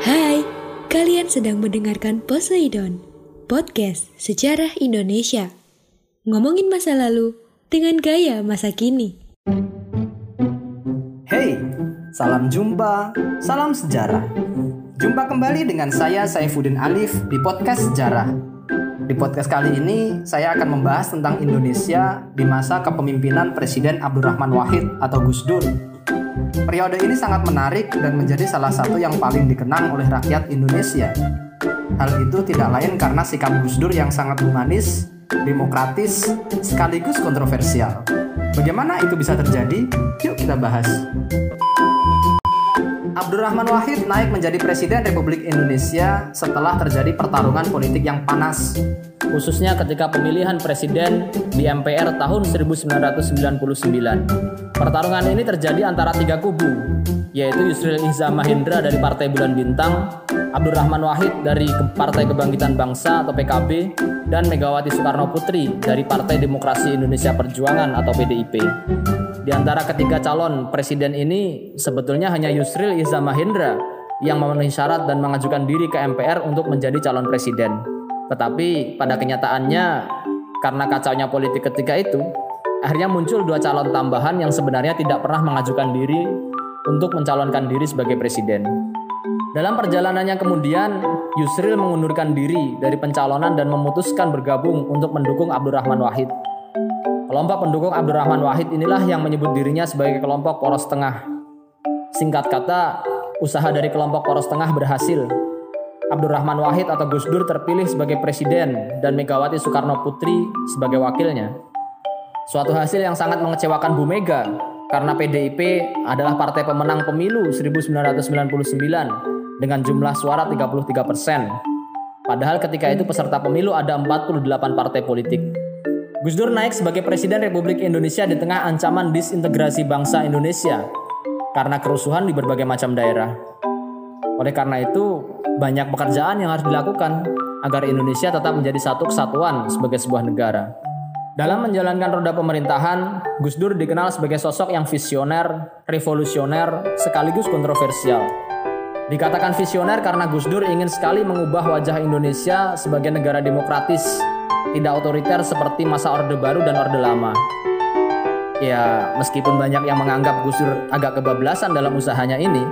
Hai, kalian sedang mendengarkan Poseidon Podcast Sejarah Indonesia. Ngomongin masa lalu dengan gaya masa kini. Hey, salam jumpa, salam sejarah. Jumpa kembali dengan saya Saifuddin Alif di Podcast Sejarah. Di podcast kali ini, saya akan membahas tentang Indonesia di masa kepemimpinan Presiden Abdurrahman Wahid atau Gus Dur. Periode ini sangat menarik dan menjadi salah satu yang paling dikenang oleh rakyat Indonesia. Hal itu tidak lain karena sikap Gus Dur yang sangat humanis, demokratis, sekaligus kontroversial. Bagaimana itu bisa terjadi? Yuk kita bahas. Abdurrahman Wahid naik menjadi Presiden Republik Indonesia setelah terjadi pertarungan politik yang panas, khususnya ketika pemilihan presiden di MPR tahun 1999. Pertarungan ini terjadi antara tiga kubu, yaitu Yusril Ihza Mahendra dari Partai Bulan Bintang, Abdurrahman Wahid dari Partai Kebangkitan Bangsa atau PKB, dan Megawati Soekarno Putri dari Partai Demokrasi Indonesia Perjuangan atau PDIP. Di antara ketiga calon presiden ini, sebetulnya hanya Yusril Ihza Mahendra yang memenuhi syarat dan mengajukan diri ke MPR untuk menjadi calon presiden. Tetapi pada kenyataannya, karena kacaunya politik ketika itu, akhirnya muncul dua calon tambahan yang sebenarnya tidak pernah mengajukan diri untuk mencalonkan diri sebagai presiden. Dalam perjalanannya kemudian, Yusril mengundurkan diri dari pencalonan dan memutuskan bergabung untuk mendukung Abdurrahman Wahid. Kelompok pendukung Abdurrahman Wahid inilah yang menyebut dirinya sebagai kelompok poros tengah. Singkat kata, usaha dari kelompok poros tengah berhasil. Abdurrahman Wahid atau Gus Dur terpilih sebagai presiden dan Megawati Soekarno Putri sebagai wakilnya. Suatu hasil yang sangat mengecewakan Bu Mega, karena PDIP adalah partai pemenang pemilu 1999 dengan jumlah suara 33%. Padahal ketika itu peserta pemilu ada 48 partai politik. Gus Dur naik sebagai Presiden Republik Indonesia di tengah ancaman disintegrasi bangsa Indonesia karena kerusuhan di berbagai macam daerah. Oleh karena itu, banyak pekerjaan yang harus dilakukan agar Indonesia tetap menjadi satu kesatuan sebagai sebuah negara. Dalam menjalankan roda pemerintahan, Gus Dur dikenal sebagai sosok yang visioner, revolusioner, sekaligus kontroversial. Dikatakan visioner karena Gus Dur ingin sekali mengubah wajah Indonesia sebagai negara demokratis, tidak otoriter seperti masa Orde Baru dan Orde Lama. Ya, meskipun banyak yang menganggap Gus Dur agak kebablasan dalam usahanya ini,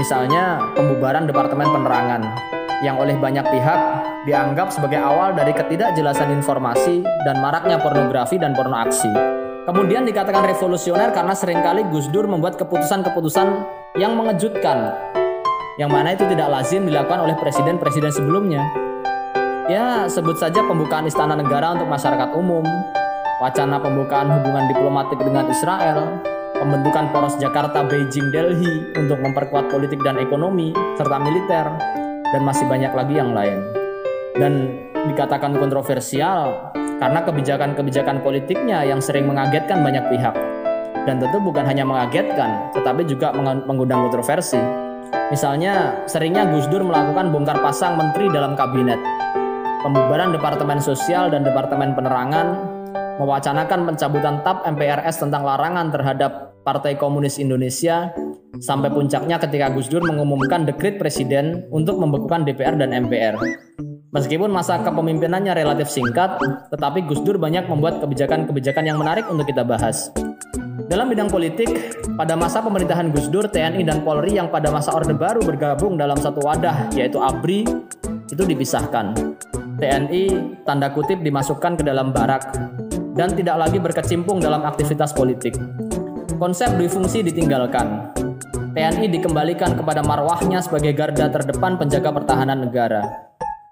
misalnya pembubaran Departemen Penerangan, yang oleh banyak pihak dianggap sebagai awal dari ketidakjelasan informasi dan maraknya pornografi dan porno aksi. Kemudian dikatakan revolusioner karena seringkali Gus Dur membuat keputusan-keputusan yang mengejutkan, yang mana itu tidak lazim dilakukan oleh presiden-presiden sebelumnya. Ya, sebut saja pembukaan istana negara untuk masyarakat umum, wacana pembukaan hubungan diplomatik dengan Israel, pembentukan poros Jakarta, Beijing, Delhi untuk memperkuat politik dan ekonomi, serta militer, dan masih banyak lagi yang lain. Dan dikatakan kontroversial karena kebijakan-kebijakan politiknya yang sering mengagetkan banyak pihak. Dan tentu bukan hanya mengagetkan, tetapi juga mengundang kontroversi. Misalnya, seringnya Gus Dur melakukan bongkar pasang menteri dalam kabinet, pembubaran Departemen Sosial dan Departemen Penerangan, mewacanakan pencabutan TAP MPRS tentang larangan terhadap Partai Komunis Indonesia, sampai puncaknya ketika Gus Dur mengumumkan dekret presiden untuk membekukan DPR dan MPR. Meskipun masa kepemimpinannya relatif singkat, tetapi Gus Dur banyak membuat kebijakan-kebijakan yang menarik untuk kita bahas. Dalam bidang politik, pada masa pemerintahan Gus Dur, TNI dan Polri yang pada masa Orde Baru bergabung dalam satu wadah, yaitu ABRI, itu dipisahkan. TNI, tanda kutip, dimasukkan ke dalam barak, dan tidak lagi berkecimpung dalam aktivitas politik. Konsep dui fungsi ditinggalkan. TNI dikembalikan kepada marwahnya sebagai garda terdepan penjaga pertahanan negara.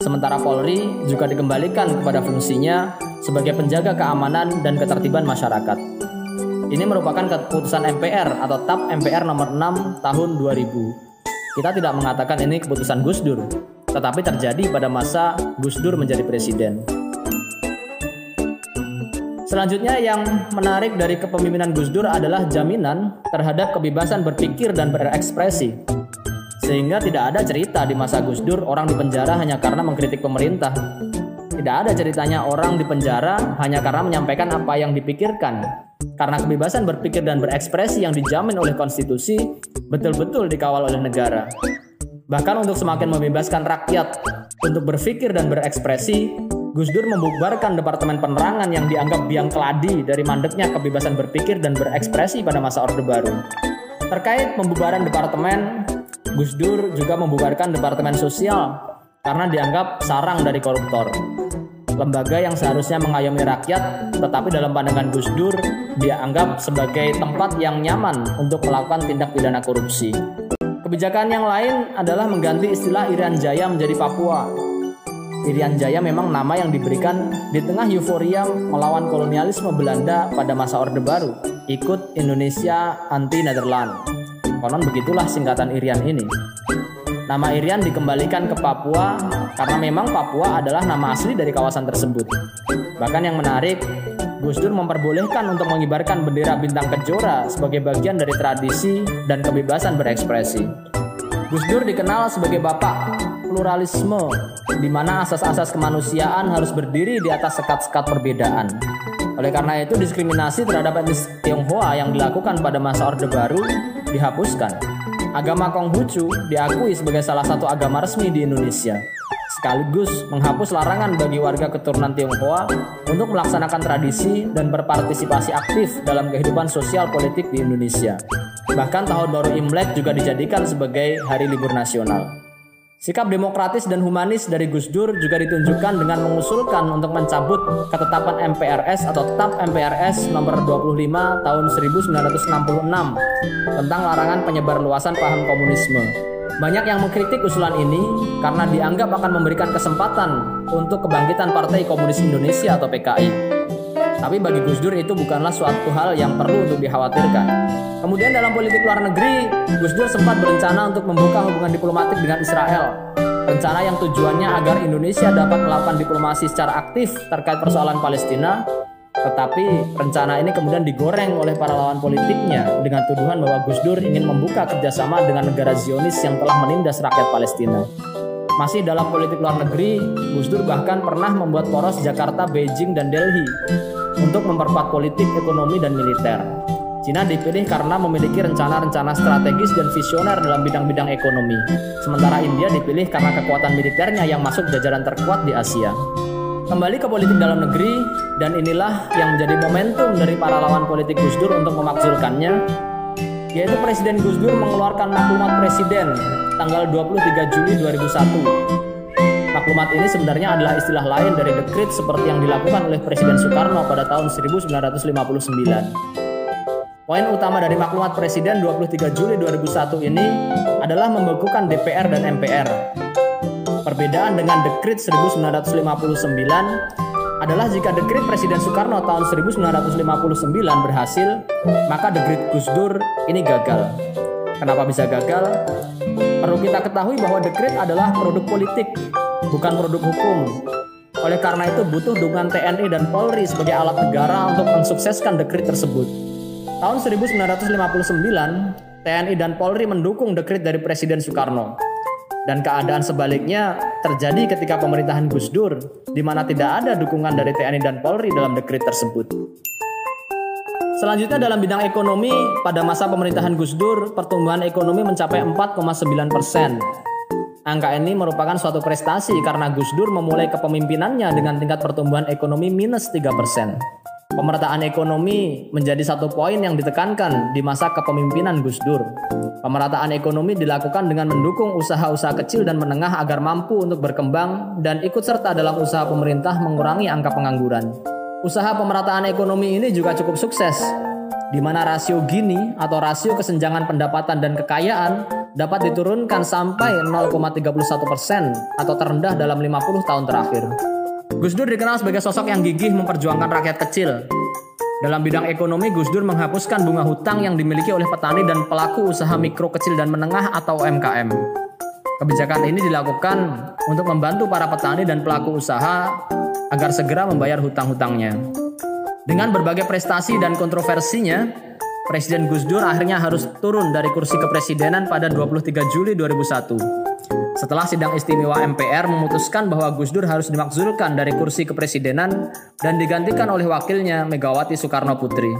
Sementara Polri juga dikembalikan kepada fungsinya sebagai penjaga keamanan dan ketertiban masyarakat. Ini merupakan keputusan MPR atau TAP MPR nomor 6 tahun 2000. Kita tidak mengatakan ini keputusan Gus Dur, tetapi terjadi pada masa Gus Dur menjadi presiden. Selanjutnya yang menarik dari kepemimpinan Gus Dur adalah jaminan terhadap kebebasan berpikir dan berekspresi. Sehingga tidak ada cerita di masa Gus Dur orang dipenjara hanya karena mengkritik pemerintah. Tidak ada ceritanya orang dipenjara hanya karena menyampaikan apa yang dipikirkan. Karena kebebasan berpikir dan berekspresi yang dijamin oleh konstitusi betul-betul dikawal oleh negara. Bahkan untuk semakin membebaskan rakyat untuk berpikir dan berekspresi, Gus Dur membubarkan Departemen Penerangan yang dianggap biang keladi dari mandeknya kebebasan berpikir dan berekspresi pada masa Orde Baru. Terkait pembubaran departemen, Gus Dur juga membubarkan Departemen Sosial karena dianggap sarang dari koruptor. Lembaga yang seharusnya mengayomi rakyat, tetapi dalam pandangan Gus Dur, dia anggap sebagai tempat yang nyaman untuk melakukan tindak pidana korupsi. Kebijakan yang lain adalah mengganti istilah Irian Jaya menjadi Papua. Irian Jaya memang nama yang diberikan di tengah euforia melawan kolonialisme Belanda pada masa Orde Baru, ikut Indonesia anti-Nederland. Konon begitulah singkatan Irian ini. Nama Irian dikembalikan ke Papua karena memang Papua adalah nama asli dari kawasan tersebut. Bahkan yang menarik, Gus Dur memperbolehkan untuk mengibarkan bendera Bintang Kejora sebagai bagian dari tradisi dan kebebasan berekspresi. Gus Dur dikenal sebagai bapak pluralisme, di mana asas-asas kemanusiaan harus berdiri di atas sekat-sekat perbedaan. Oleh karena itu, diskriminasi terhadap etnis Tionghoa yang dilakukan pada masa Orde Baru dihapuskan. Agama Konghucu diakui sebagai salah satu agama resmi di Indonesia, sekaligus menghapus larangan bagi warga keturunan Tionghoa untuk melaksanakan tradisi dan berpartisipasi aktif dalam kehidupan sosial politik di Indonesia. Bahkan tahun baru Imlek juga dijadikan sebagai hari libur nasional. Sikap demokratis dan humanis dari Gus Dur juga ditunjukkan dengan mengusulkan untuk mencabut ketetapan MPRS atau TAP MPRS nomor 25 tahun 1966. Tentang larangan penyebarluasan paham komunisme. Banyak yang mengkritik usulan ini karena dianggap akan memberikan kesempatan untuk kebangkitan Partai Komunis Indonesia atau PKI. Tapi bagi Gus Dur itu bukanlah suatu hal yang perlu untuk dikhawatirkan. Kemudian dalam politik luar negeri, Gus Dur sempat berencana untuk membuka hubungan diplomatik dengan Israel. Rencana yang tujuannya agar Indonesia dapat melakukan diplomasi secara aktif terkait persoalan Palestina. Tetapi rencana ini kemudian digoreng oleh para lawan politiknya dengan tuduhan bahwa Gus Dur ingin membuka kerjasama dengan negara Zionis yang telah menindas rakyat Palestina. Masih dalam politik luar negeri, Gus Dur bahkan pernah membuat poros Jakarta, Beijing, dan Delhi untuk memperkuat politik, ekonomi, dan militer. Cina dipilih karena memiliki rencana-rencana strategis dan visioner dalam bidang-bidang ekonomi. Sementara India dipilih karena kekuatan militernya yang masuk jajaran terkuat di Asia. Kembali ke politik dalam negeri, dan inilah yang menjadi momentum dari para lawan politik Gus Dur untuk memakzulkannya, yaitu Presiden Gus Dur mengeluarkan maklumat Presiden tanggal 23 Juli 2001. Maklumat ini sebenarnya adalah istilah lain dari dekret seperti yang dilakukan oleh Presiden Soekarno pada tahun 1959. Poin utama dari maklumat Presiden 23 Juli 2001 ini adalah membekukan DPR dan MPR. Perbedaan dengan dekret 1959 adalah jika dekret Presiden Soekarno tahun 1959 berhasil, maka dekret Gus Dur ini gagal. Kenapa bisa gagal? Perlu kita ketahui bahwa dekret adalah produk politik, bukan produk hukum. Oleh karena itu butuh dukungan TNI dan Polri sebagai alat negara untuk mensukseskan dekret tersebut. Tahun 1959, TNI dan Polri mendukung dekret dari Presiden Soekarno. Dan keadaan sebaliknya terjadi ketika pemerintahan Gus Dur, di mana tidak ada dukungan dari TNI dan Polri dalam dekret tersebut. Selanjutnya dalam bidang ekonomi, pada masa pemerintahan Gus Dur, pertumbuhan ekonomi mencapai 4,9%. Angka ini merupakan suatu prestasi karena Gus Dur memulai kepemimpinannya dengan tingkat pertumbuhan ekonomi minus 3%. Pemerataan ekonomi menjadi satu poin yang ditekankan di masa kepemimpinan Gus Dur. Pemerataan ekonomi dilakukan dengan mendukung usaha-usaha kecil dan menengah agar mampu untuk berkembang dan ikut serta dalam usaha pemerintah mengurangi angka pengangguran. Usaha pemerataan ekonomi ini juga cukup sukses, di mana rasio Gini atau rasio kesenjangan pendapatan dan kekayaan dapat diturunkan sampai 0,31% atau terendah dalam 50 tahun terakhir. Gus Dur dikenal sebagai sosok yang gigih memperjuangkan rakyat kecil. Dalam bidang ekonomi, Gus Dur menghapuskan bunga hutang yang dimiliki oleh petani dan pelaku usaha mikro, kecil, dan menengah atau UMKM. Kebijakan ini dilakukan untuk membantu para petani dan pelaku usaha agar segera membayar hutang-hutangnya. Dengan berbagai prestasi dan kontroversinya, Presiden Gus Dur akhirnya harus turun dari kursi kepresidenan pada 23 Juli 2001. Setelah sidang istimewa MPR memutuskan bahwa Gus Dur harus dimakzulkan dari kursi kepresidenan dan digantikan oleh wakilnya Megawati Soekarno Putri.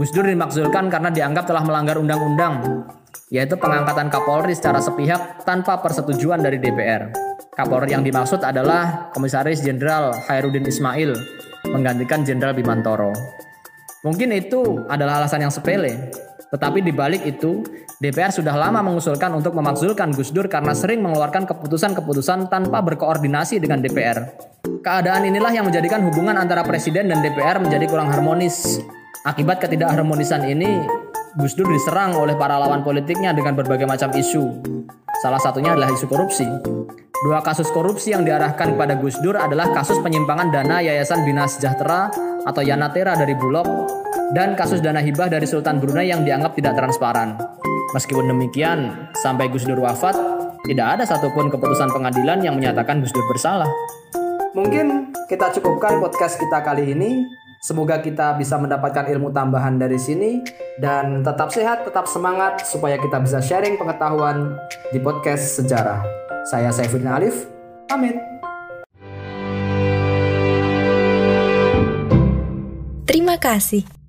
Gus Dur dimakzulkan karena dianggap telah melanggar undang-undang, yaitu pengangkatan Kapolri secara sepihak tanpa persetujuan dari DPR. Kapolri yang dimaksud adalah Komisaris Jenderal Hairudin Ismail, menggantikan Jenderal Bimantoro. Mungkin itu adalah alasan yang sepele, tetapi di balik itu, DPR sudah lama mengusulkan untuk memakzulkan Gus Dur karena sering mengeluarkan keputusan-keputusan tanpa berkoordinasi dengan DPR. Keadaan inilah yang menjadikan hubungan antara Presiden dan DPR menjadi kurang harmonis. Akibat ketidakharmonisan ini, Gus Dur diserang oleh para lawan politiknya dengan berbagai macam isu. Salah satunya adalah isu korupsi. 2 kasus korupsi yang diarahkan kepada Gus Dur adalah kasus penyimpangan dana Yayasan Bina Sejahtera atau Yanatera dari Bulog dan kasus dana hibah dari Sultan Brunei yang dianggap tidak transparan. Meskipun demikian, sampai Gus Dur wafat, tidak ada satupun keputusan pengadilan yang menyatakan Gus Dur bersalah. Mungkin kita cukupkan podcast kita kali ini. Semoga kita bisa mendapatkan ilmu tambahan dari sini. Dan tetap sehat, tetap semangat, supaya kita bisa sharing pengetahuan di podcast sejarah. Saya Saifuddin Alif, pamit. Terima kasih.